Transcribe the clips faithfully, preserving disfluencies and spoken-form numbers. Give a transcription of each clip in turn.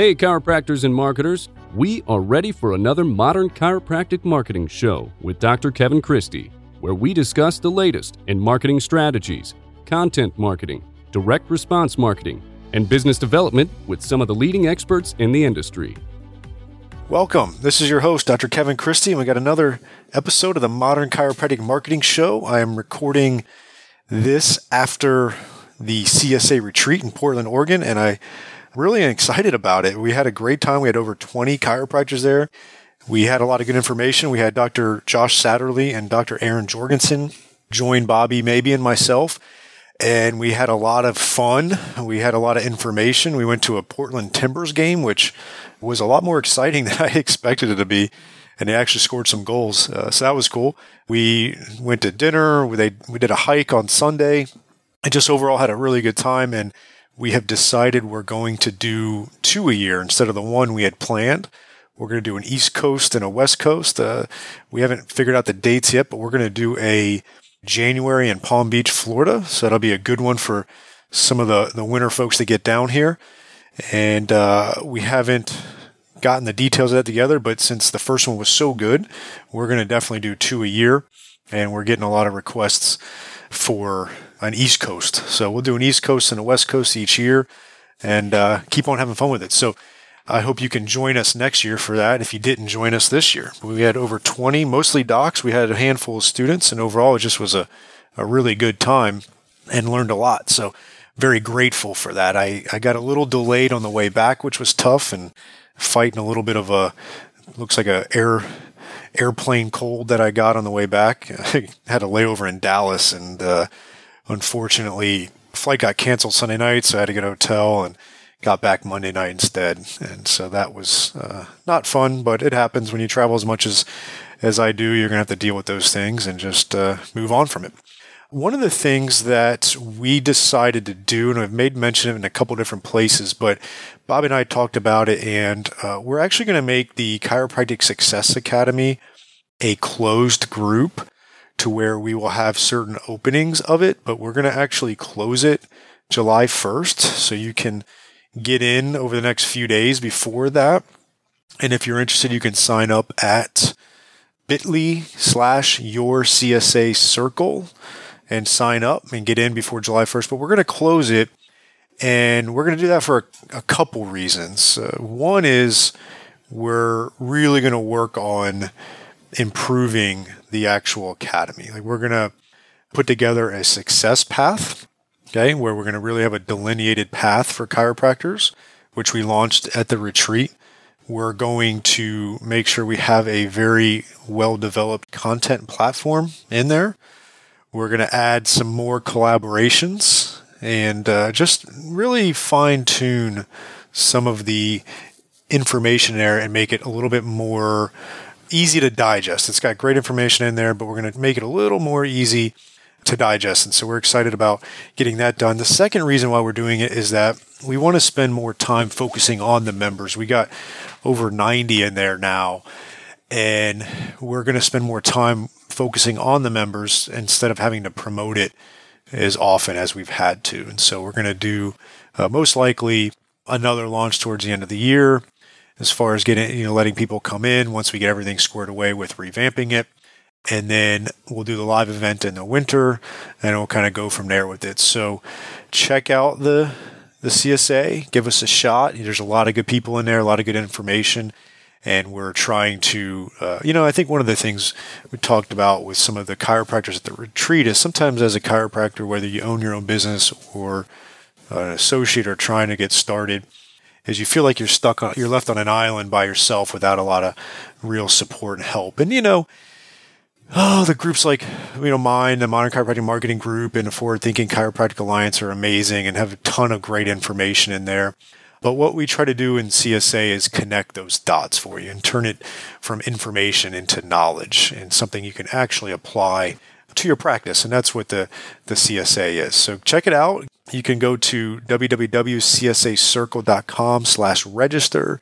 Hey, chiropractors and marketers, we are ready for another Modern Chiropractic Marketing Show with Doctor Kevin Christie, where we discuss the latest in marketing strategies, content marketing, direct response marketing, and business development with some of the leading experts in the industry. Welcome. This is your host, Doctor Kevin Christie, and we got another episode of the Modern Chiropractic Marketing Show. I am recording this after the C S A retreat in Portland, Oregon, and I'm really excited about it. We had a great time. We had over twenty chiropractors there. We had a lot of good information. We had Doctor Josh Satterley and Doctor Aaron Jorgensen join Bobby, maybe, and myself. And we had a lot of fun. We had a lot of information. We went to a Portland Timbers game, which was a lot more exciting than I expected it to be. And they actually scored some goals. Uh, so that was cool. We went to dinner. We, they, we did a hike on Sunday. And just overall had a really good time. And we have decided we're going to do two a year instead of the one we had planned. We're going to do an East Coast and a West Coast. Uh, we haven't figured out the dates yet, but we're going to do a January in Palm Beach, Florida. So that'll be a good one for some of the, the winter folks that get down here. And uh, we haven't gotten the details of that together, but since the first one was so good, we're going to definitely do two a year. And we're getting a lot of requests for an East Coast. So we'll do an East Coast and a West Coast each year and uh, keep on having fun with it. So I hope you can join us next year for that if you didn't join us this year. We had over twenty, mostly docs. We had a handful of students, and overall it just was a, a really good time and learned a lot. So very grateful for that. I, I got a little delayed on the way back, which was tough, and fighting a little bit of a, looks like a air airplane cold that I got on the way back. I had a layover in Dallas, and uh, unfortunately flight got canceled Sunday night, so I had to get a hotel and got back Monday night instead. And so that was uh, not fun, but it happens when you travel as much as, as I do. You're going to have to deal with those things and just uh, move on from it. One of the things that we decided to do, and I've made mention of it in a couple different places, but Bob and I talked about it, and uh, we're actually going to make the Chiropractic Success Academy a closed group to where we will have certain openings of it, but we're going to actually close it July first. So you can get in over the next few days before that. And if you're interested, you can sign up at bit.ly slash your C S A circle and sign up and get in before July first. But we're going to close it, and we're going to do that for a, a couple reasons. Uh, one is we're really going to work on improving the actual academy. Like, we're going to put together a success path. Okay, where we're going to really have a delineated path for chiropractors, which we launched at the retreat. We're going to make sure we have a very well-developed content platform in there. We're going to add some more collaborations and uh, just really fine-tune some of the information there and make it a little bit more easy to digest. It's got great information in there, but we're going to make it a little more easy to digest. And so we're excited about getting that done. The second reason why we're doing it is that we want to spend more time focusing on the members. We got over ninety in there now, and we're going to spend more time focusing on the members instead of having to promote it as often as we've had to. And so we're going to do uh, most likely another launch towards the end of the year as far as getting, you know, letting people come in once we get everything squared away with revamping it. And then we'll do the live event in the winter, and we'll kind of go from there with it. So check out the the C S A. Give us a shot. There's a lot of good people in there, a lot of good information. And we're trying to, uh, you know, I think one of the things we talked about with some of the chiropractors at the retreat is sometimes as a chiropractor, whether you own your own business or an associate or trying to get started, is you feel like you're stuck on, you're left on an island by yourself without a lot of real support and help. And, you know, Oh, the groups like, you know, mine, the Modern Chiropractic Marketing Group and the Forward Thinking Chiropractic Alliance are amazing and have a ton of great information in there. But what we try to do in C S A is connect those dots for you and turn it from information into knowledge and something you can actually apply to your practice. And that's what the, the C S A is. So check it out. You can go to www.csacircle.com slash register,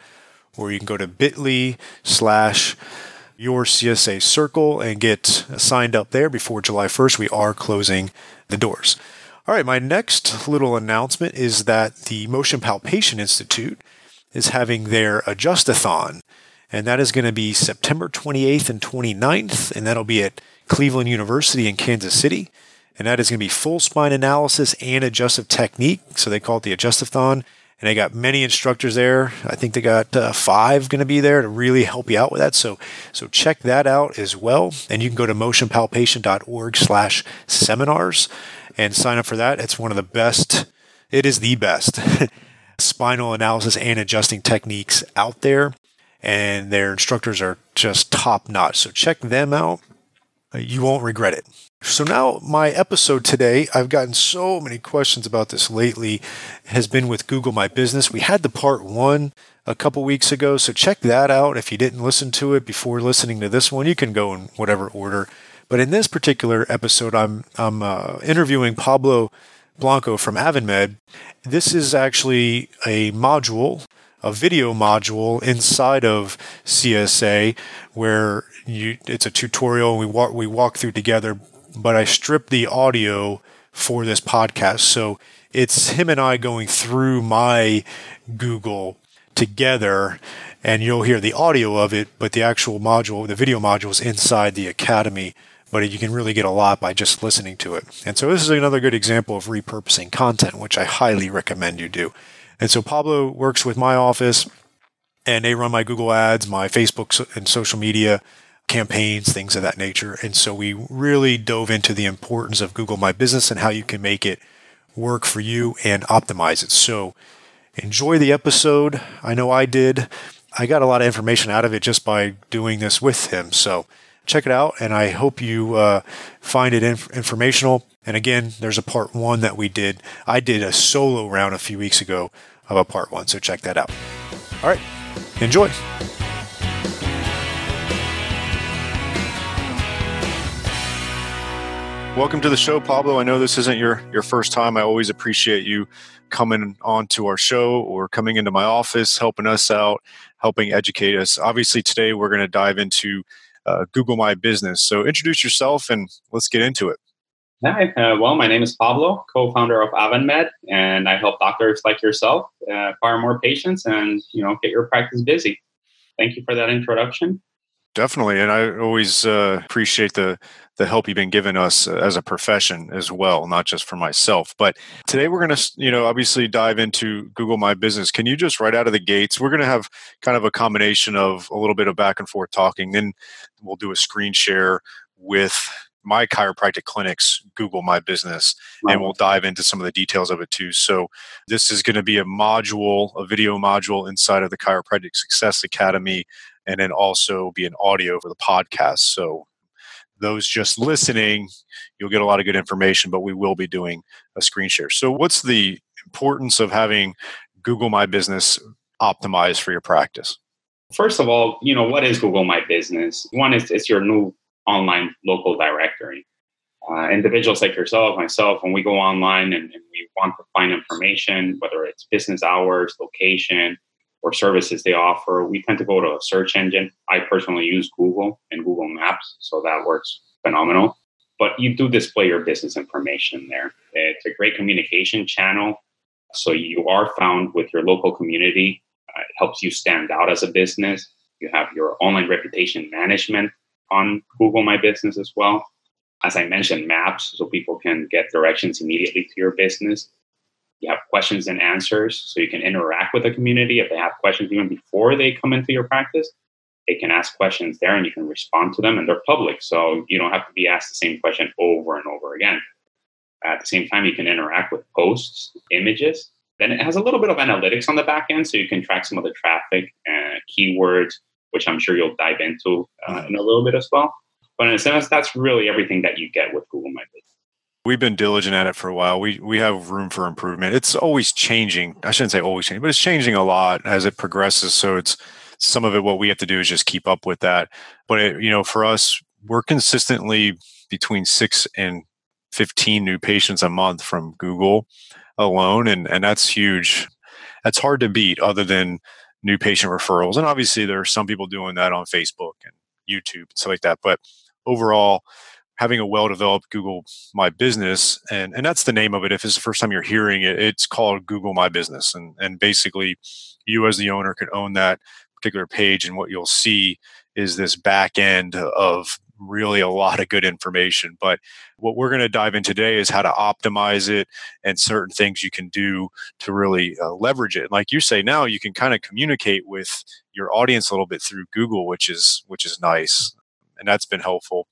or you can go to bit.ly slash your C S A circle and get signed up there before July first. We are closing the doors. All right, my next little announcement is that the Motion Palpation Institute is having their Adjustathon, and that is going to be September twenty-eighth and twenty-ninth, and that'll be at Cleveland University in Kansas City. And that is going to be full spine analysis and adjustive technique. So they call it the Adjustathon. And they got many instructors there. I think they got uh, five going to be there to really help you out with that. So so check that out as well. And you can go to motionpalpation.org slash seminars and sign up for that. It's one of the best, it is the best spinal analysis and adjusting techniques out there. And their instructors are just top notch. So check them out. You won't regret it. So now my episode today, I've gotten so many questions about this lately, has been with Google My Business. We had the part one a couple weeks ago, so check that out. If you didn't listen to it before listening to this one, you can go in whatever order. But in this particular episode, I'm, I'm uh, interviewing Pablo Blanco from AvanMed. This is actually a module, a video module inside of C S A where you, it's a tutorial and we walk, we walk through together, but I stripped the audio for this podcast. So it's him and I going through my Google together, and you'll hear the audio of it, but the actual module, the video module is inside the academy, but you can really get a lot by just listening to it. And so this is another good example of repurposing content, which I highly recommend you do. And so Pablo works with my office, and they run my Google ads, my Facebook and social media campaigns, things of that nature. And so we really dove into the importance of Google My Business and how you can make it work for you and optimize it. So enjoy the episode. I know I did. I got a lot of information out of it just by doing this with him. So check it out, and I hope you uh, find it inf- informational. And again, there's a part one that we did. I did a solo round a few weeks ago of a part one, so check that out. All right, enjoy. Welcome to the show, Pablo. I know this isn't your, your first time. I always appreciate you coming onto our show or coming into my office, helping us out, helping educate us. Obviously, today we're going to dive into Uh, Google My Business. So introduce yourself and let's get into it. All right. Uh, well, my name is Pablo, co-founder of AvanMed, and I help doctors like yourself uh, acquire more patients and, you know, get your practice busy. Thank you for that introduction. Definitely. And I always uh, appreciate the, the help you've been giving us as a profession as well, not just for myself. But today we're going to, you know, obviously dive into Google My Business. Can you just right out of the gates, we're going to have kind of a combination of a little bit of back and forth talking. Then we'll do a screen share with my chiropractic clinic's Google My Business, wow. And we'll dive into some of the details of it too. So this is going to be a module, a video module inside of the Chiropractic Success Academy, and then also be an audio for the podcast. So those just listening, you'll get a lot of good information, but we will be doing a screen share. So what's the importance of having Google My Business optimized for your practice? First of all, you know, what is Google My Business? One is it's your new online local directory. Uh, individuals like yourself, myself, when we go online and, and we want to find information, whether it's business hours, location, or services they offer, we tend to go to a search engine. I personally use Google and Google Maps, so that works phenomenal. But you do display your business information there. It's a great communication channel, so you are found with your local community. Uh, it helps you stand out as a business. You have your online reputation management on Google My Business as well. As I mentioned, maps, so people can get directions immediately to your business. You have questions and answers, so you can interact with the community. If they have questions even before they come into your practice, they can ask questions there and you can respond to them, and they're public. So you don't have to be asked the same question over and over again. At the same time, you can interact with posts, images. Then it has a little bit of analytics on the back end, so you can track some of the traffic and keywords, which I'm sure you'll dive into uh, in a little bit as well. But in a sense, that's really everything that you get with Google My Business. We've been diligent at it for a while. We we have room for improvement. It's always changing. I shouldn't say always changing, but it's changing a lot as it progresses. So it's some of it, what we have to do is just keep up with that. But it, you know, for us, we're consistently between six and fifteen new patients a month from Google alone. And, and that's huge. That's hard to beat other than new patient referrals. And obviously there are some people doing that on Facebook and YouTube and stuff like that. But overall, having a well-developed Google My Business, and, and that's the name of it. If it's the first time you're hearing it, it's called Google My Business. And, and basically, you as the owner could own that particular page. And what you'll see is this back end of really a lot of good information. But what we're going to dive in today is how to optimize it and certain things you can do to really uh, leverage it. And like you say, now you can kind of communicate with your audience a little bit through Google, which is which is nice. And that's been helpful.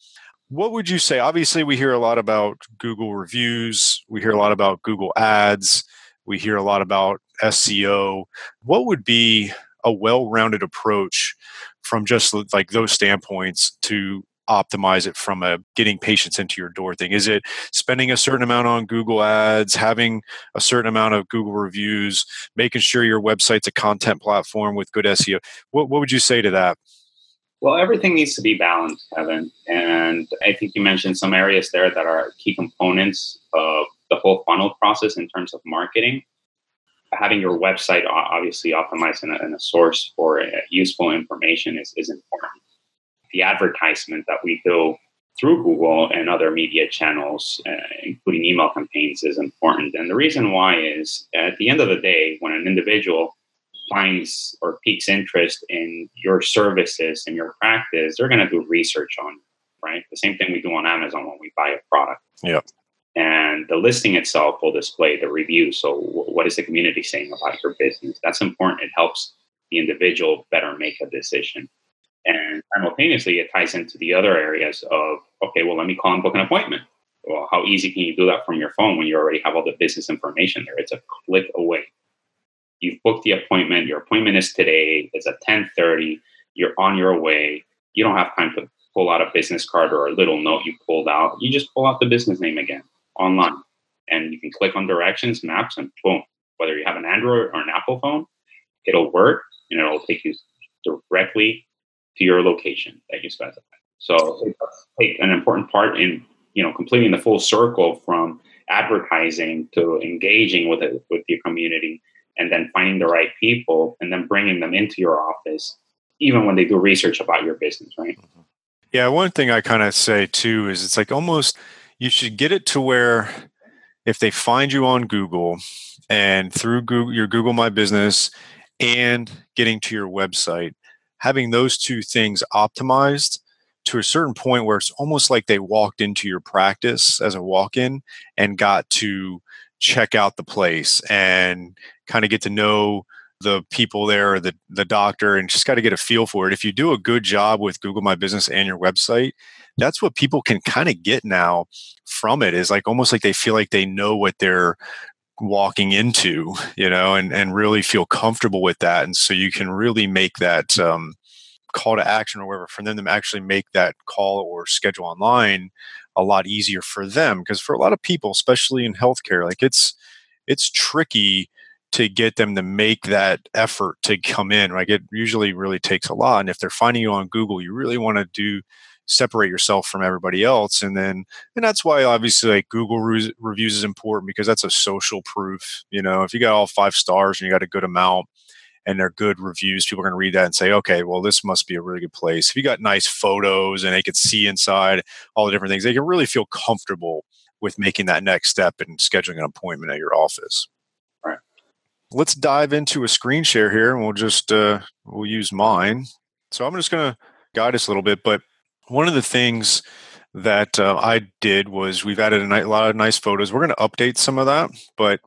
What would you say? Obviously, we hear a lot about Google reviews. We hear a lot about Google ads. We hear a lot about S E O. What would be a well-rounded approach from just like those standpoints to optimize it from a getting patients into your door thing? Is it spending a certain amount on Google ads, having a certain amount of Google reviews, making sure your website's a content platform with good S E O? What, what would you say to that? Well, everything needs to be balanced, Kevin. And I think you mentioned some areas there that are key components of the whole funnel process in terms of marketing. Having your website obviously optimized and a, and a source for useful information is, is important. The advertisement that we do through Google and other media channels, uh, including email campaigns, is important. And the reason why is, at the end of the day, when an individual finds or piques interest in your services and your practice, they're going to do research on you, right? The same thing we do on Amazon when we buy a product. Yeah. And the listing itself will display the review. So what is the community saying about your business? That's important. It helps the individual better make a decision. And simultaneously, it ties into the other areas of, okay, well, let me call and book an appointment. Well, how easy can you do that from your phone when you already have all the business information there? It's a click away. You've booked the appointment. Your appointment is today. It's at ten thirty. You're on your way. You don't have time to pull out a business card or a little note you pulled out. You just pull out the business name again online. And you can click on directions, maps, and boom. Whether you have an Android or an Apple phone, it'll work, and it'll take you directly to your location that you specify. So it's an important part in, you know, completing the full circle from advertising to engaging with it, with your community, and then finding the right people and then bringing them into your office, even when they do research about your business, right? Yeah. One thing I kind of say too is it's like almost you should get it to where if they find you on Google and through Google, your Google My Business and getting to your website, having those two things optimized to a certain point where it's almost like they walked into your practice as a walk-in and got to check out the place and kind of get to know the people there, or the, the doctor, and just got to get a feel for it. If you do a good job with Google My Business and your website, that's what people can kind of get now from it, is like almost like they feel like they know what they're walking into, you know, and, and really feel comfortable with that. And so you can really make that um, call to action or whatever for them to actually make that call or schedule online a lot easier for them. Because for a lot of people, especially in healthcare, like it's, it's tricky to get them to make that effort to come in. Like it usually really takes a lot. And if they're finding you on Google, you really want to do separate yourself from everybody else. And then, and that's why obviously like Google re- reviews is important, because that's a social proof. You know, if you got all five stars and you got a good amount and they're good reviews, people are going to read that and say, okay, well, this must be a really good place. If you got nice photos and they could see inside all the different things, they can really feel comfortable with making that next step and scheduling an appointment at your office. All right. Let's dive into a screen share here, and we'll just, uh, we'll use mine. So I'm just going to guide us a little bit, but one of the things that uh, I did was we've added a, nice, a lot of nice photos. We're going to update some of that, but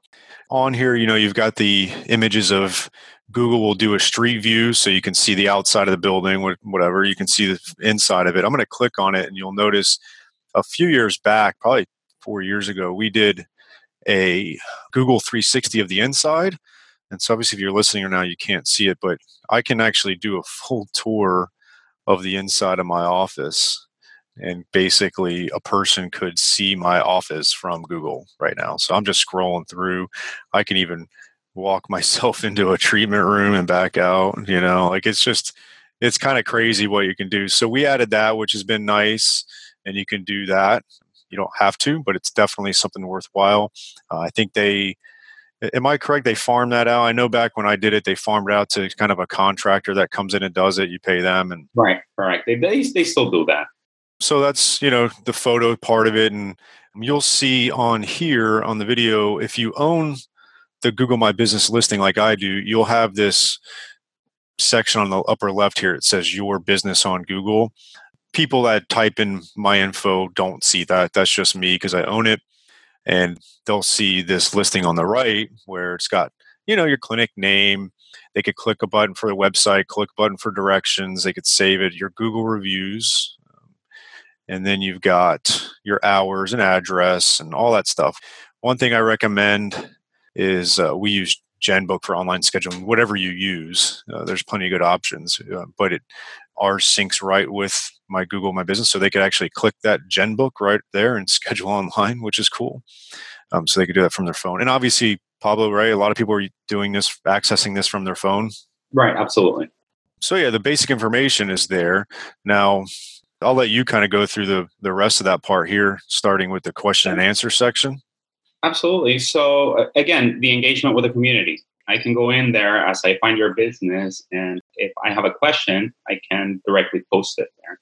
on here, you know, you've got the images of Google will do a street view, so you can see the outside of the building, whatever. You can see the inside of it. I'm going to click on it, and you'll notice a few years back, probably four years ago, we did a Google three sixty of the inside. And so obviously, if you're listening or now, you can't see it, but I can actually do a full tour of the inside of my office, and basically a person could see my office from Google right now. So I'm just scrolling through. I can even walk myself into a treatment room and back out, you know, like it's just, it's kind of crazy what you can do. So we added that, which has been nice, and you can do that. You don't have to, but it's definitely something worthwhile. Uh, I think they, am I correct? They farm that out. I know back when I did it, they farmed out to kind of a contractor that comes in and does it. You pay them, and right, correct. They they, they still do that. So that's, you know, the photo part of it. And you'll see on here on the video, if you own the Google My Business listing like I do, you'll have this section on the upper left here. It says your business on Google. People that type in my info don't see that. That's just me because I own it. And they'll see this listing on the right where it's got, you know, your clinic name. They could click a button for the website, click a button for directions. They could save it, your Google reviews. And then you've got your hours and address and all that stuff. One thing I recommend is uh, we use GenBook for online scheduling. Whatever you use, uh, there's plenty of good options, uh, but it ours syncs right with my Google My Business, so they could actually click that GenBook right there and schedule online, which is cool. Um, so they could do that from their phone. And obviously, Pablo, right? A lot of people are doing this, accessing this from their phone. Right, absolutely. So yeah, the basic information is there. Now, I'll let you kind of go through the, the rest of that part here, starting with the question and answer section. Absolutely. So again, the engagement with the community. I can go in there as I find your business, and if I have a question, I can directly post it there.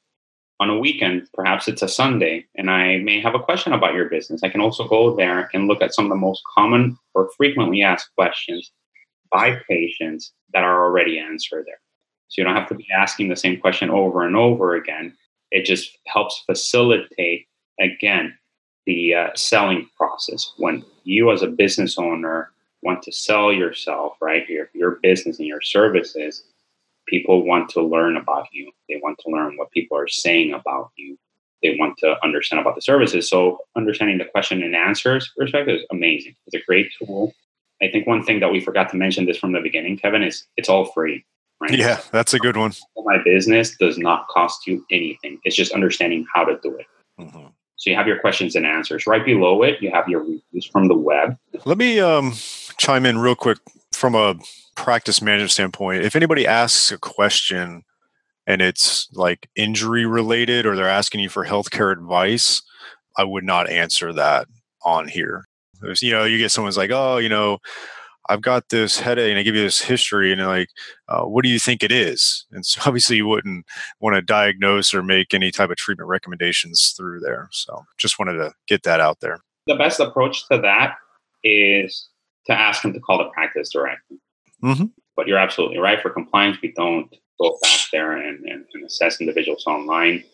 On a weekend, perhaps it's a Sunday, and I may have a question about your business. I can also go there and look at some of the most common or frequently asked questions by patients that are already answered there. So you don't have to be asking the same question over and over again. It just helps facilitate, again, the uh, selling process. When you as a business owner want to sell yourself, right, your, your business and your services, people want to learn about you. They want to learn what people are saying about you. They want to understand about the services. So understanding the question and answers perspective is amazing. It's a great tool. I think one thing that we forgot to mention this from the beginning, Kevin, is it's all free. Right? Yeah, that's a good one. My business does not cost you anything. It's just understanding how to do it. Mm-hmm. So you have your questions and answers. Right below it, you have your reviews from the web. Let me um, chime in real quick from a practice management standpoint. If anybody asks a question and it's like injury related or they're asking you for healthcare advice, I would not answer that on here. There's, you know, you get someone's like, oh, you know, I've got this headache, and I give you this history, and they're like, uh, what do you think it is? And so obviously you wouldn't want to diagnose or make any type of treatment recommendations through there. So just wanted to get that out there. The best approach to that is to ask them to call the practice directly. Mm-hmm. But you're absolutely right. For compliance, we don't go back there and, and, and assess individuals online.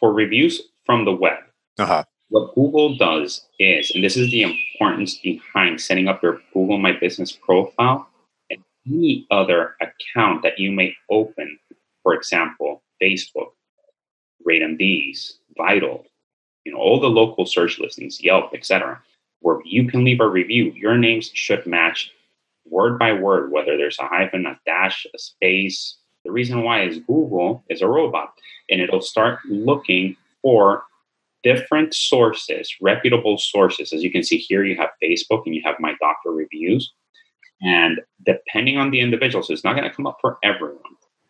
For reviews from the web, uh-huh. What Google does is, and this is the importance behind setting up your Google My Business profile and any other account that you may open, for example, Facebook, RateMDs, Vital, you know, all the local search listings, Yelp, et cetera, where you can leave a review. Your names should match word by word, whether there's a hyphen, a dash, a space. The reason why is Google is a robot, and it'll start looking for different sources, reputable sources. As you can see here, you have Facebook and you have My Doctor Reviews. And depending on the individual, so it's not going to come up for everyone.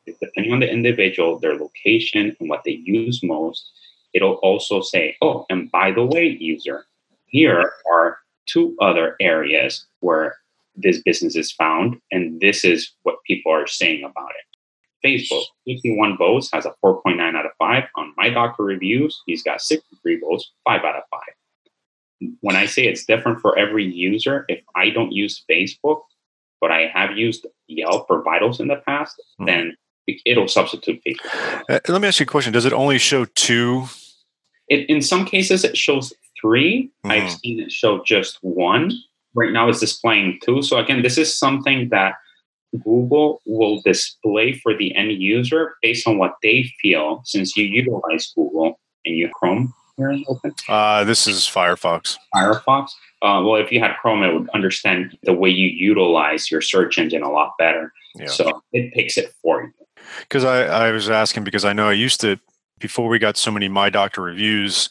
It's depending on the individual, their location, and what they use most, it'll also say, oh, and by the way, user, here are two other areas where this business is found, and this is what people are saying about it. Facebook, fifty-one votes, has a four point nine out of five. On My Doctor Reviews, he's got sixty-three votes, five out of five. When I say it's different for every user, if I don't use Facebook, but I have used Yelp or Vitals in the past, mm-hmm. then it'll substitute Facebook. Uh, let me ask you a question. Does it only show two? It, in some cases, it shows three. Mm-hmm. I've seen it show just one. Right now, it's displaying two. So again, this is something that Google will display for the end user based on what they feel, since you utilize Google and you Chrome here. Uh, this is Firefox. Firefox. Uh, well, if you had Chrome, it would understand the way you utilize your search engine a lot better. Yeah. So it picks it for you. Because I, I was asking, because I know I used to, before we got so many My Doctor Reviews,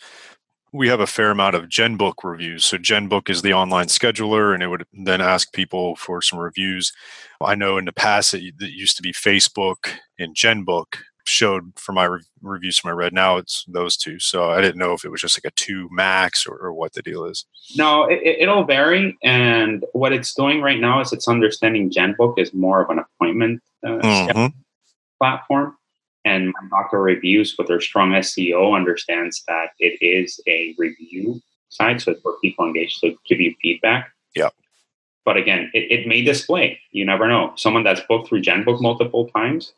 we have a fair amount of GenBook reviews. So GenBook is the online scheduler, and it would then ask people for some reviews. I know in the past, it, it used to be Facebook and GenBook showed for my re- reviews from I read. Now it's those two. So I didn't know if it was just like a two max or, or what the deal is. No, it, it'll vary. And what it's doing right now is it's understanding GenBook is more of an appointment uh, mm-hmm. platform. And my doctor reviews with their strong S E O understands that it is a review site, so it's where people engage to give you feedback. Yeah. But again, it, it may display. You never know. Someone that's booked through GenBook multiple times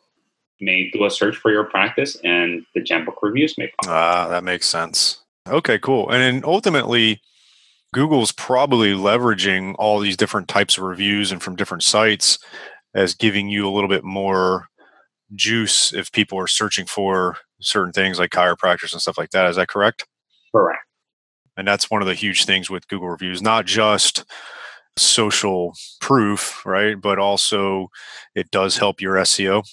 may do a search for your practice, and the GenBook reviews may pop up. Ah, that makes sense. Okay, cool. And then ultimately, Google's probably leveraging all these different types of reviews and from different sites as giving you a little bit more juice if people are searching for certain things like chiropractors and stuff like that. Is that correct? Correct. And that's one of the huge things with Google reviews, not just social proof, right? But also it does help your S E O.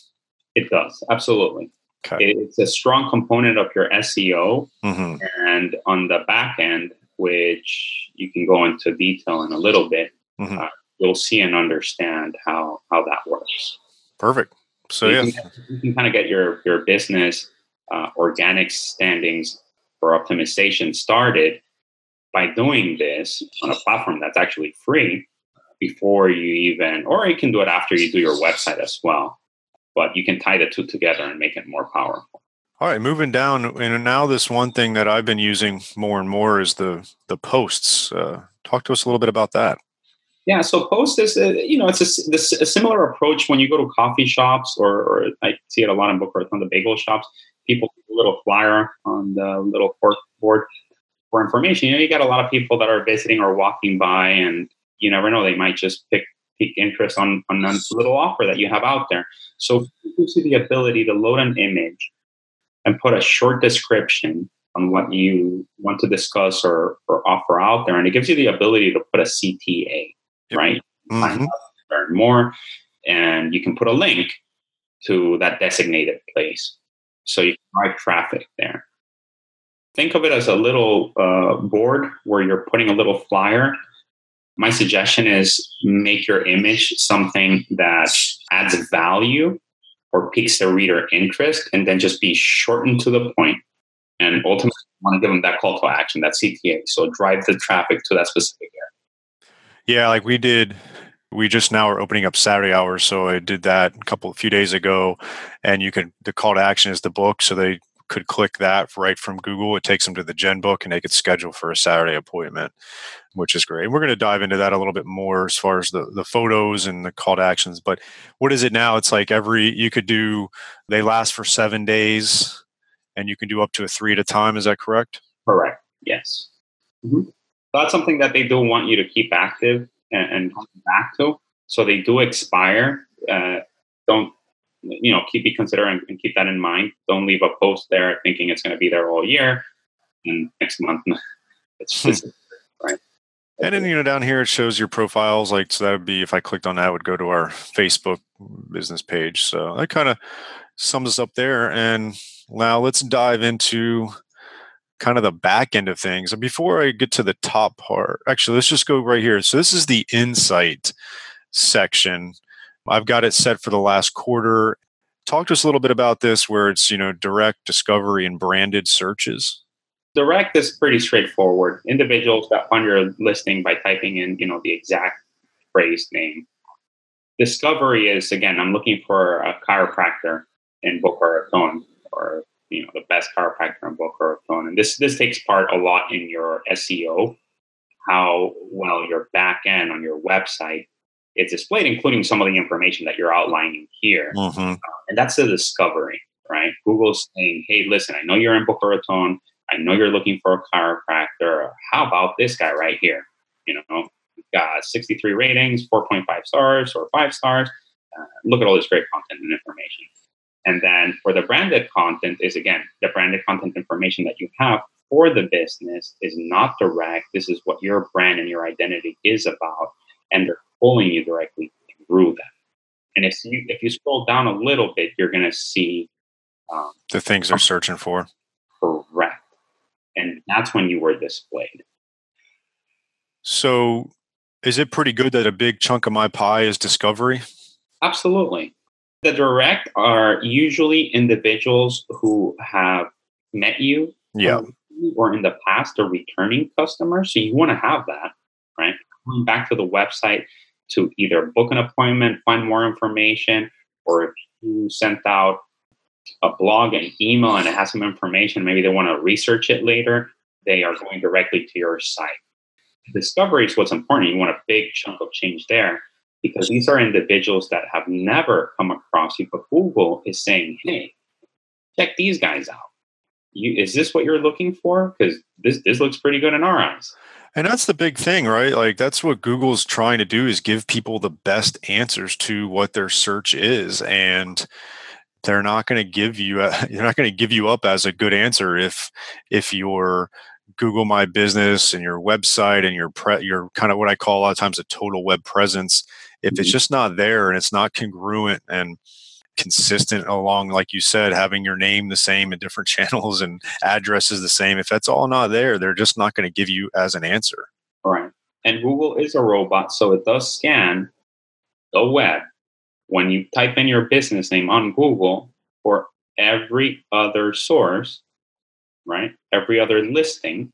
It does. Absolutely. Okay. It's a strong component of your S E O. Mm-hmm. And on the back end, which you can go into detail in a little bit, mm-hmm. uh, you'll see and understand how, how that works. Perfect. So, so you yeah. Can, you can kind of get your, your business uh, organic standings for optimization started by doing this on a platform that's actually free before you even, or you can do it after you do your website as well. But you can tie the two together and make it more powerful. All right, moving down. And now this one thing that I've been using more and more is the the posts. Uh, talk to us a little bit about that. Yeah, so post is, a, you know, it's a, this, a similar approach when you go to coffee shops or, or I see it a lot in Boca Raton, the bagel shops. People put a little flyer on the little board for information. You know, you got a lot of people that are visiting or walking by, and you never know, they might just pick pique interest on on a little offer that you have out there. So it gives you the ability to load an image and put a short description on what you want to discuss or, or offer out there. And it gives you the ability to put a C T A, yep. right? Mm-hmm. Learn more. And you can put a link to that designated place. So you can drive traffic there. Think of it as a little uh, board where you're putting a little flyer. My suggestion is make your image something that adds value or piques the reader interest, and then just be shortened to the point. And ultimately, you want to give them that call to action, that C T A. So drive the traffic to that specific area. Yeah, like we did. We just now are opening up Saturday hours, so I did that a couple, a few days ago. And you can, the call to action is the book, so they could click that right from Google. It takes them to the GenBook, and they could schedule for a Saturday appointment, which is great. And we're going to dive into that a little bit more as far as the, the photos and the call to actions. But what is it now? It's like every, you could do, they last for seven days, and you can do up to a three at a time. Is that correct? Correct. Yes. Mm-hmm. That's something that they do want you to keep active and, and come back to. So they do expire. Uh, don't You know, keep be considerate and, and keep that in mind. Don't leave a post there thinking it's going to be there all year, and next month it's just, right. And then, you know, down here it shows your profiles. Like, so that would be, if I clicked on that, it would go to our Facebook business page. So that kind of sums us up there. And now let's dive into kind of the back end of things. And before I get to the top part, actually, let's just go right here. So this is the insight section. I've got it set for the last quarter. Talk to us a little bit about this, where it's, you know, direct discovery and branded searches. Direct is pretty straightforward. Individuals that find your listing by typing in, you know, the exact phrase name. Discovery is, again, I'm looking for a chiropractor in Boca Raton, or, you know, the best chiropractor in Boca Raton. And this this takes part a lot in your S E O, how well your back end on your website it's displayed, including some of the information that you're outlining here. Mm-hmm. Uh, and that's the discovery, right? Google's saying, hey, listen, I know you're in Boca Raton. I know you're looking for a chiropractor. How about this guy right here? You know, we've got sixty-three ratings, four point five stars or five stars. Uh, look at all this great content and information. And then for the branded content is, again, the branded content information that you have for the business is not direct. This is what your brand and your identity is about. And they're pulling you directly through that. And if you if you scroll down a little bit, you're going to see um, the things they're searching for. Correct. And that's when you were displayed. So is it pretty good that a big chunk of my pie is discovery? Absolutely. The direct are usually individuals who have met you, yeah, or in the past are returning customers. So you want to have that, right? Going back to the website to either book an appointment, find more information, or if you sent out a blog, an email, and it has some information, maybe they want to research it later, they are going directly to your site. Discovery is what's important. You want a big chunk of change there, because these are individuals that have never come across you, but Google is saying, hey, check these guys out. You, is this what you're looking for? Because this, this looks pretty good in our eyes. And that's the big thing, right? Like, that's what Google's trying to do, is give people the best answers to what their search is. And they're not going to give you, a, they're not going to give you up as a good answer if, if you're Google My Business and your website and your pre, your kind of what I call a lot of times a total web presence, if it's just not there and it's not congruent and consistent along, like you said, having your name the same in different channels and addresses the same, if that's all not there, they're just not going to give you as an answer. Right. And Google is a robot, so it does scan the web. When you type in your business name on Google for every other source, right? Every other listing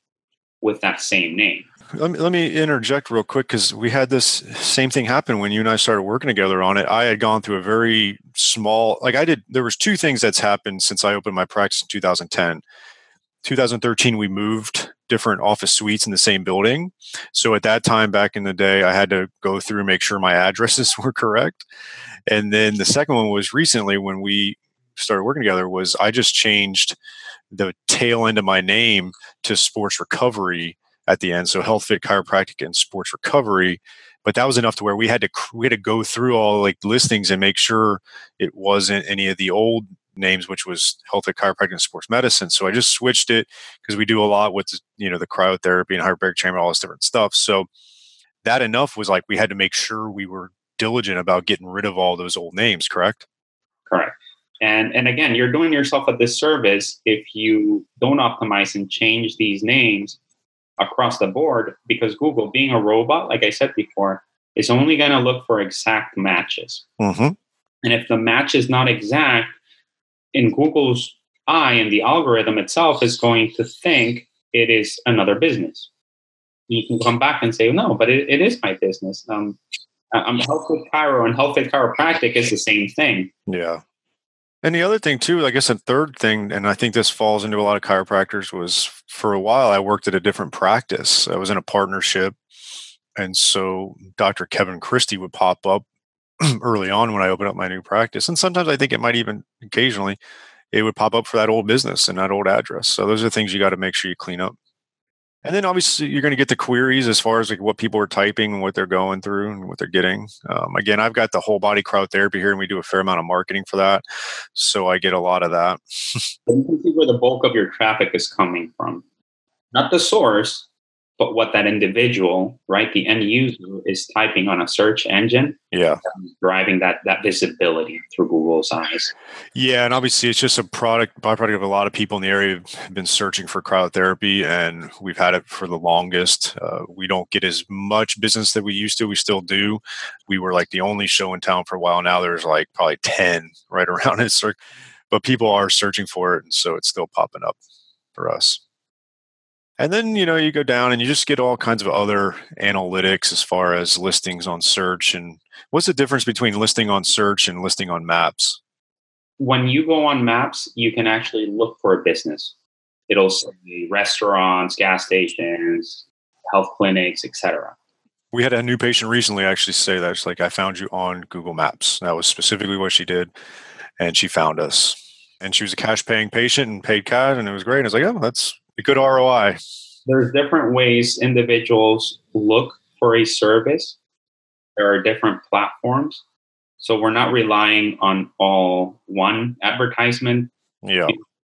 with that same name. Let me, let me interject real quick, because we had this same thing happen when you and I started working together on it. I had gone through a very small, like I did, there was two things that's happened since I opened my practice in two thousand ten. two thousand thirteen, we moved different office suites in the same building. So at that time, back in the day, I had to go through and make sure my addresses were correct. And then the second one was recently when we started working together, was I just changed the tail end of my name to Sports Recovery at the end. So Health Fit Chiropractic and Sports Recovery. But that was enough to where we had to we had to go through all like listings and make sure it wasn't any of the old names, which was Health Fit Chiropractic and Sports Medicine. So I just switched it, because we do a lot with, you know, the cryotherapy and hyperbaric chamber, all this different stuff. So that enough was like, we had to make sure we were diligent about getting rid of all those old names. Correct? Correct. And and again, you're doing yourself a disservice if you don't optimize and change these names across the board, because Google, being a robot, like I said before, is only going to look for exact matches. Mm-hmm. And if the match is not exact, in Google's eye, and the algorithm itself is going to think it is another business. You can come back and say, no, but it, it is my business. Um, I'm Health Fit Chiro, and Health Fit Chiropractic is the same thing. Yeah. And the other thing too, I guess a third thing, and I think this falls into a lot of chiropractors, was for a while I worked at a different practice. I was in a partnership. And so Doctor Kevin Christie would pop up early on when I opened up my new practice. And sometimes I think it might even occasionally, it would pop up for that old business and that old address. So those are things you got to make sure you clean up. And then obviously you're going to get the queries as far as like what people are typing and what they're going through and what they're getting. Um, again, I've got the whole body cryotherapy here, and we do a fair amount of marketing for that. So I get a lot of that. You can see where the bulk of your traffic is coming from. Not the source, but what that individual, right, the end user, is typing on a search engine. Yeah. Driving that that visibility through Google's eyes. Yeah. And obviously it's just a product, byproduct of a lot of people in the area have been searching for cryotherapy, and we've had it for the longest. Uh, we don't get as much business that we used to. We still do. We were like the only show in town for a while. Now there's like probably ten right around it. But people are searching for it. And so it's still popping up for us. And then, you know, you go down and you just get all kinds of other analytics as far as listings on search. And what's the difference between listing on search and listing on maps? When you go on maps, you can actually look for a business. It'll say restaurants, gas stations, health clinics, et cetera. We had a new patient recently actually say that. It's like, I found you on Google Maps. That was specifically what she did. And she found us. And she was a cash paying patient and paid cash. And it was great. And I was like, oh, that's a good R O I. There's different ways individuals look for a service. There are different platforms. So we're not relying on all one advertisement, yeah,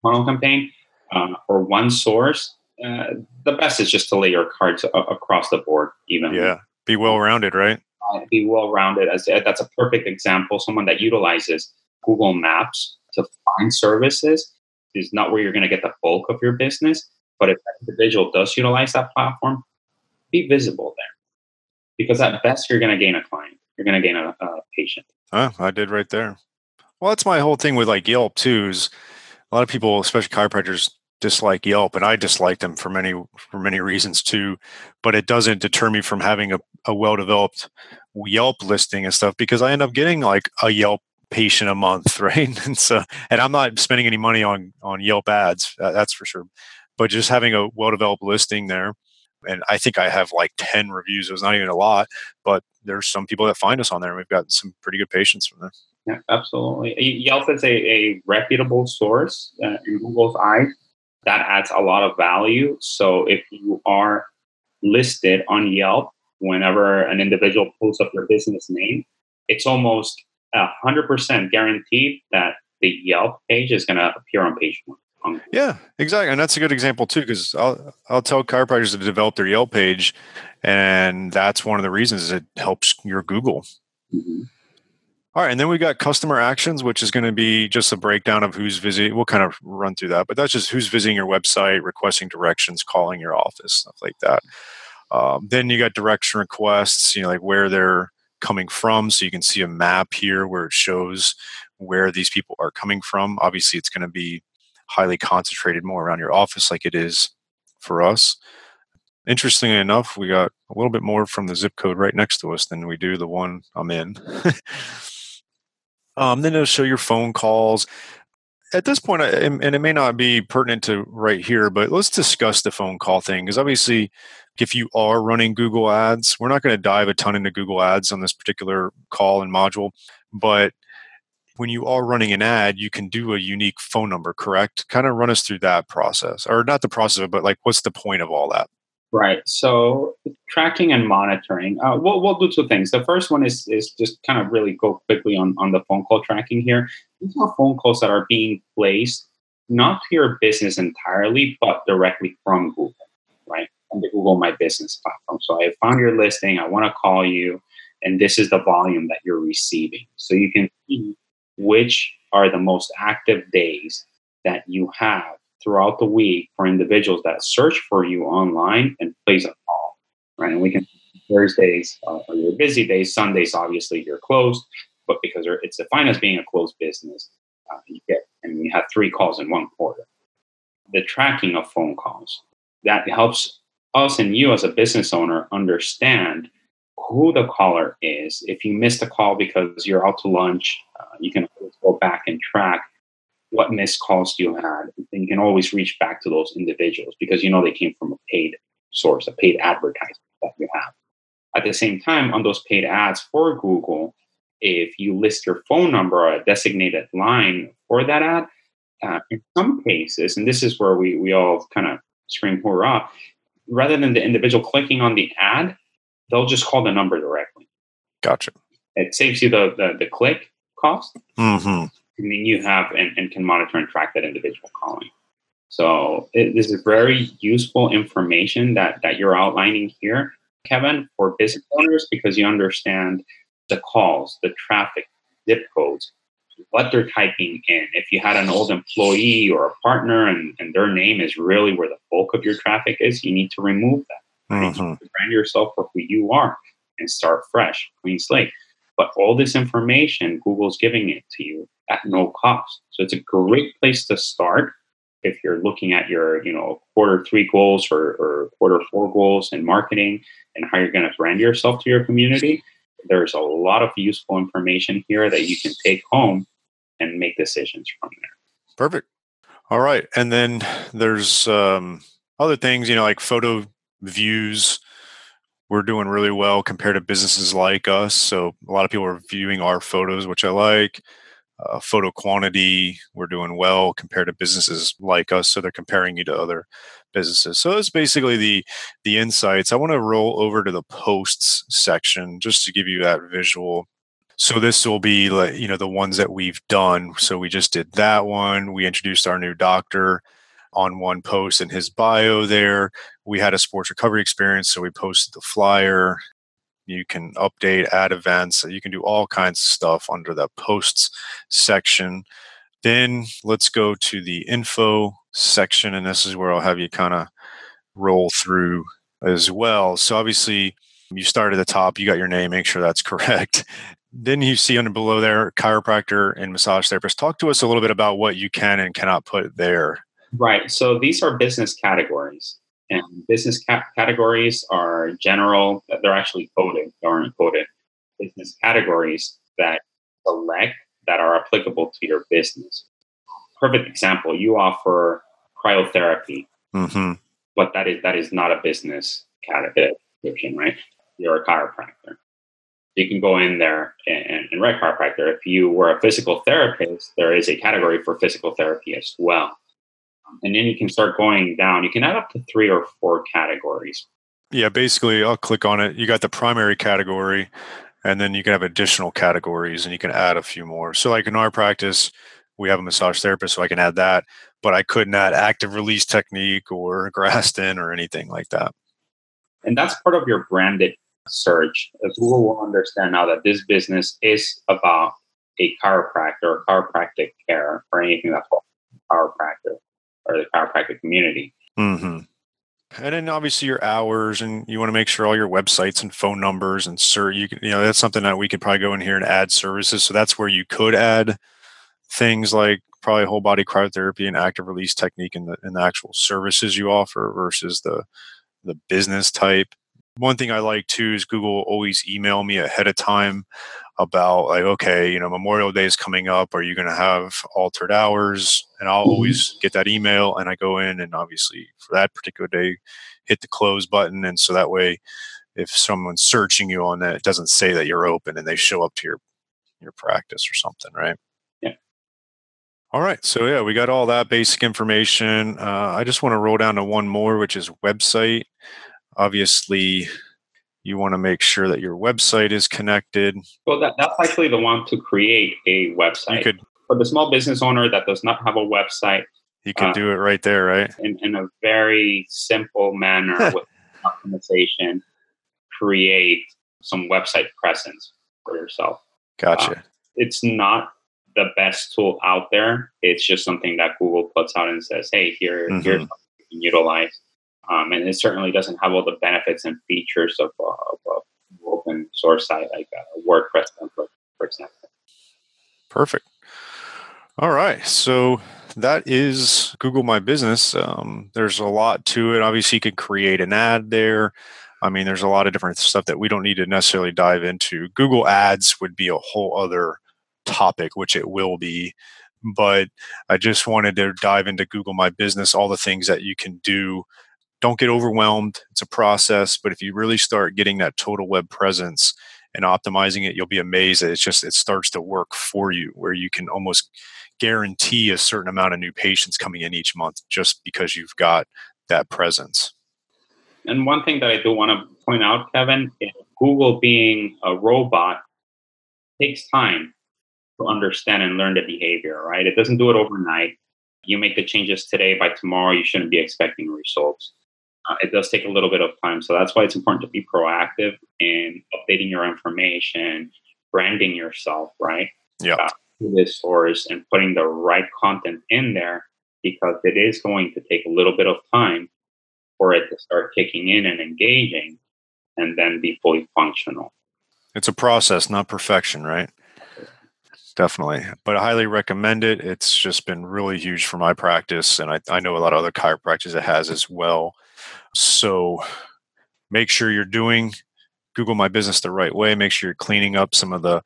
funnel campaign, uh, or one source. Uh, the best is just to lay your cards a- across the board even. Yeah. Be well-rounded, right? Uh, be well-rounded. As that's a perfect example. Someone that utilizes Google Maps to find services is not where you're going to get the bulk of your business. But if that individual does utilize that platform, be visible there. Because at best, you're going to gain a client. You're going to gain a, a patient. Oh, I did right there. Well, that's my whole thing with like Yelp too, is a lot of people, especially chiropractors, dislike Yelp. And I dislike them for many, for many reasons too. But it doesn't deter me from having a, a well-developed Yelp listing and stuff, because I end up getting like a Yelp patient a month, right? And so, and I'm not spending any money on on Yelp ads, uh, that's for sure. But just having a well-developed listing there, and I think I have like ten reviews. It was not even a lot, but there's some people that find us on there, and we've gotten some pretty good patients from there. Yeah, absolutely. Yelp is a, a reputable source uh, in Google's eyes. That adds a lot of value. So if you are listed on Yelp, whenever an individual pulls up your business name, it's almost one hundred percent guaranteed that the Yelp page is going to appear on page one. Um, yeah, exactly. And that's a good example too, because I'll, I'll tell chiropractors to develop their Yelp page. And that's one of the reasons it helps your Google. Mm-hmm. All right. And then we've got customer actions, which is going to be just a breakdown of who's visiting. We'll kind of run through that, but that's just who's visiting your website, requesting directions, calling your office, stuff like that. Um, then you got direction requests, you know, like where they're coming from. So you can see a map here where it shows where these people are coming from. Obviously, it's going to be highly concentrated more around your office like it is for us. Interestingly enough, we got a little bit more from the zip code right next to us than we do the one I'm in. um, then it'll show your phone calls. At this point, I, and it may not be pertinent to right here, but let's discuss the phone call thing. Because obviously, if you are running Google Ads, we're not going to dive a ton into Google Ads on this particular call and module, but when you are running an ad, you can do a unique phone number, correct? Kind of run us through that process, or not the process, but like, what's the point of all that? Right. So tracking and monitoring, uh, we'll, we'll do two things. The first one is is just kind of really go quickly on, on the phone call tracking here. These are phone calls that are being placed, not to your business entirely, but directly from Google, right? From the Google My Business platform. So I found your listing, I want to call you, and this is the volume that you're receiving. So you can see which are the most active days that you have throughout the week for individuals that search for you online and place a call, right? And we can Thursdays uh, are your busy days, Sundays, obviously you're closed, but because it's defined as being a closed business, uh, you get, and we have three calls in one quarter. The tracking of phone calls, that helps us and you as a business owner understand who the caller is. If you missed a call because you're out to lunch, uh, you can go back and track what missed calls you had. And you can always reach back to those individuals because you know they came from a paid source, a paid advertisement that you have. At the same time, on those paid ads for Google, if you list your phone number or a designated line for that ad, uh, in some cases, and this is where we, we all kind of scream hurrah, rather than the individual clicking on the ad, they'll just call the number directly. Gotcha. It saves you the the, the click cost. Mm-hmm. And then you have and, and can monitor and track that individual calling. So it, this is very useful information that, that you're outlining here, Kevin, for business owners, because you understand the calls, the traffic, zip codes, what they're typing in. If you had an old employee or a partner and, and their name is really where the bulk of your traffic is, you need to remove that. Mm-hmm. Brand yourself for who you are and start fresh, clean slate. But all this information, Google's giving it to you at no cost. So it's a great place to start if you're looking at your, you know, quarter three goals or, or quarter four goals in marketing and how you're going to brand yourself to your community. There's a lot of useful information here that you can take home and make decisions from there. Perfect. All right. And then there's um, other things, you know, like photo views. We're doing really well compared to businesses like us. So a lot of people are viewing our photos, which I like. Uh, photo quantity, we're doing well compared to businesses like us. So they're comparing you to other businesses. So that's basically the the insights. I want to roll over to the posts section just to give you that visual. So this will be like, you know, the ones that we've done. So we just did that one. We introduced our new doctor on one post in his bio there. We had a sports recovery experience, so we posted the flyer. You can update, add events. You can do all kinds of stuff under the posts section. Then let's go to the info section, and this is where I'll have you kind of roll through as well. So obviously, you start at the top, you got your name, make sure that's correct. Then you see under below there, chiropractor and massage therapist. Talk to us a little bit about what you can and cannot put there. Right. So these are business categories, and business ca- categories are general. They're actually coded. They aren't coded. Business categories that select that are applicable to your business. Perfect example, you offer cryotherapy, mm-hmm. but that is that is not a business category, right? You're a chiropractor. You can go in there and, and write chiropractor. If you were a physical therapist, there is a category for physical therapy as well. And then you can start going down. You can add up to three or four categories. Yeah, basically, I'll click on it. You got the primary category, and then you can have additional categories, and you can add a few more. So like in our practice, we have a massage therapist, so I can add that. But I couldn't add active release technique or Graston or anything like that. And that's part of your branded search. Google will understand now that this business is about a chiropractor, chiropractic care, or anything that's called chiropractor or the chiropractic community. Mm-hmm. And then obviously your hours, and you want to make sure all your websites and phone numbers and sir, you can, you know, that's something that we could probably go in here and add services. So that's where you could add things like probably whole body cryotherapy and active release technique in the, in the actual services you offer versus the the business type. One thing I like too is Google always email me ahead of time about like, okay, you know, Memorial Day is coming up. Are you going to have altered hours? And I'll always get that email, and I go in and obviously for that particular day, hit the close button. And so that way, if someone's searching you on that, it doesn't say that you're open and they show up to your, your practice or something, right? All right. So yeah, we got all that basic information. Uh, I just want to roll down to one more, which is website. Obviously, you want to make sure that your website is connected. Well, that, that's likely the one to create a website. You could, for the small business owner that does not have a website. You can uh, do it right there, right? In, in a very simple manner with optimization, create some website presence for yourself. Gotcha. Uh, it's not the best tool out there. It's just something that Google puts out and says, hey, here, mm-hmm. here's something you can utilize. Um, and it certainly doesn't have all the benefits and features of uh, an open source site like uh, WordPress, for example. Perfect. All right. So that is Google My Business. Um, there's a lot to it. Obviously, you could create an ad there. I mean, there's a lot of different stuff that we don't need to necessarily dive into. Google Ads would be a whole other topic, which it will be, but I just wanted to dive into Google My Business, all the things that you can do. Don't get overwhelmed. It's a process, but if you really start getting that total web presence and optimizing it, you'll be amazed that it's just, it starts to work for you where you can almost guarantee a certain amount of new patients coming in each month just because you've got that presence. And one thing that I do want to point out, Kevin, is Google being a robot takes time to understand and learn the behavior, right? It doesn't do it overnight. You make the changes today, by tomorrow, you shouldn't be expecting results. Uh, it does take a little bit of time. So that's why it's important to be proactive in updating your information, branding yourself, right? Yeah. Uh, this source and putting the right content in there, because it is going to take a little bit of time for it to start kicking in and engaging and then be fully functional. It's a process, not perfection, right? Definitely. But I highly recommend it. It's just been really huge for my practice. And I, I know a lot of other chiropractors it has as well. So make sure you're doing Google My Business the right way. Make sure you're cleaning up some of the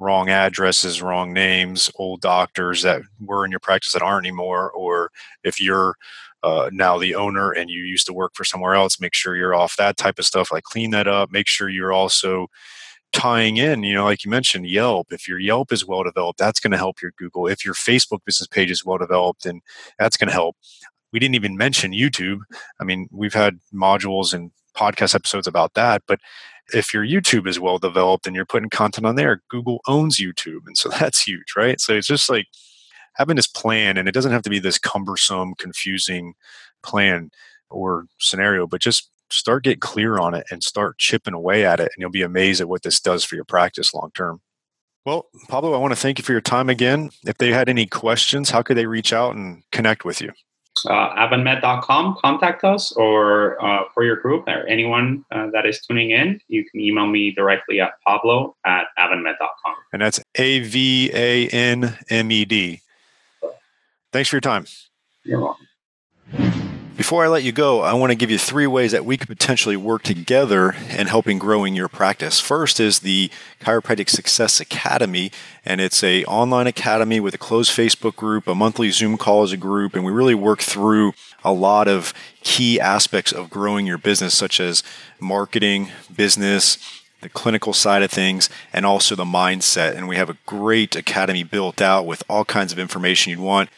wrong addresses, wrong names, old doctors that were in your practice that aren't anymore. Or if you're uh, now the owner and you used to work for somewhere else, make sure you're off that type of stuff. Like clean that up. Make sure you're also tying in, you know, like you mentioned, Yelp. If your Yelp is well developed, that's going to help your Google. If your Facebook business page is well developed, then that's going to help. We didn't even mention YouTube. I mean, we've had modules and podcast episodes about that, but if your YouTube is well developed and you're putting content on there, Google owns YouTube. And so that's huge, right? So it's just like having this plan, and it doesn't have to be this cumbersome, confusing plan or scenario, but just start getting clear on it and start chipping away at it. And you'll be amazed at what this does for your practice long-term. Well, Pablo, I want to thank you for your time again. If they had any questions, how could they reach out and connect with you? Uh, avan med dot com, contact us, or uh, for your group or anyone uh, that is tuning in, you can email me directly at pablo at avanmed dot com. And that's A V A N M E D. Thanks for your time. You're welcome. Before I let you go, I want to give you three ways that we could potentially work together in helping growing your practice. First is the Chiropractic Success Academy, and it's an online academy with a closed Facebook group, a monthly Zoom call as a group, and we really work through a lot of key aspects of growing your business, such as marketing, business, the clinical side of things, and also the mindset. And we have a great academy built out with all kinds of information you'd want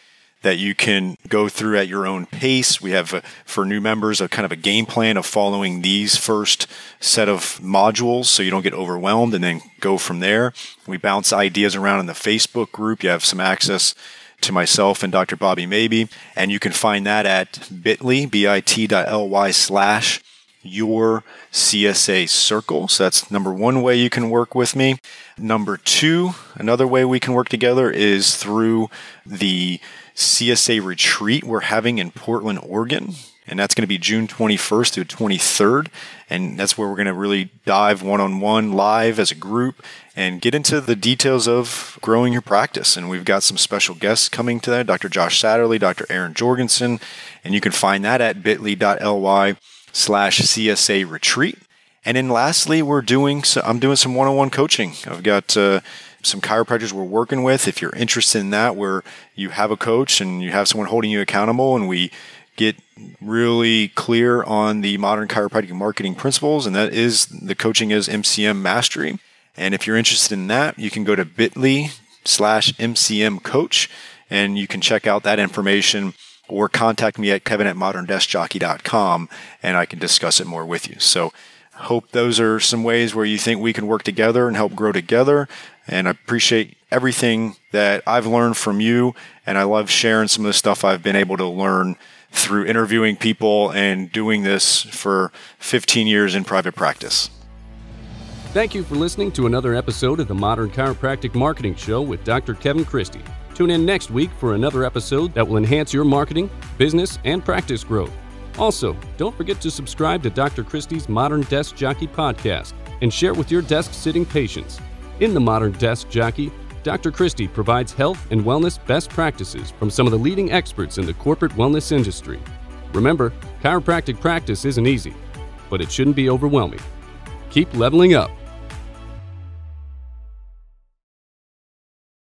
that you can go through at your own pace. We have, for new members, a kind of a game plan of following these first set of modules so you don't get overwhelmed, and then go from there. We bounce ideas around in the Facebook group. You have some access to myself and Doctor Bobby Maybe, and you can find that at bit.ly, bit.ly slash your C S A circle. So that's number one way you can work with me. Number two, another way we can work together is through the C S A retreat we're having in Portland, Oregon. And that's going to be June twenty-first through twenty-third. And that's where we're going to really dive one-on-one live as a group and get into the details of growing your practice. And we've got some special guests coming to that, Doctor Josh Satterley, Doctor Aaron Jorgensen. And you can find that at bit.ly slash CSA retreat. And then lastly, we're doing, so I'm doing some one-on-one coaching. I've got uh, some chiropractors we're working with. If you're interested in that, where you have a coach and you have someone holding you accountable, and we get really clear on the modern chiropractic marketing principles, and that is, the coaching is M C M Mastery. And if you're interested in that, you can go to bit.ly slash MCM coach, and you can check out that information, or contact me at kevin at modern jockey dot com, and I can discuss it more with you. So hope those are some ways where you think we can work together and help grow together. And I appreciate everything that I've learned from you, and I love sharing some of the stuff I've been able to learn through interviewing people and doing this for fifteen years in private practice. Thank you for listening to another episode of the Modern Chiropractic Marketing Show with Doctor Kevin Christie. Tune in next week for another episode that will enhance your marketing, business, and practice growth. Also, don't forget to subscribe to Doctor Christie's Modern Desk Jockey podcast and share with your desk-sitting patients. In the Modern Desk Jockey, Doctor Christie provides health and wellness best practices from some of the leading experts in the corporate wellness industry. Remember, chiropractic practice isn't easy, but it shouldn't be overwhelming. Keep leveling up.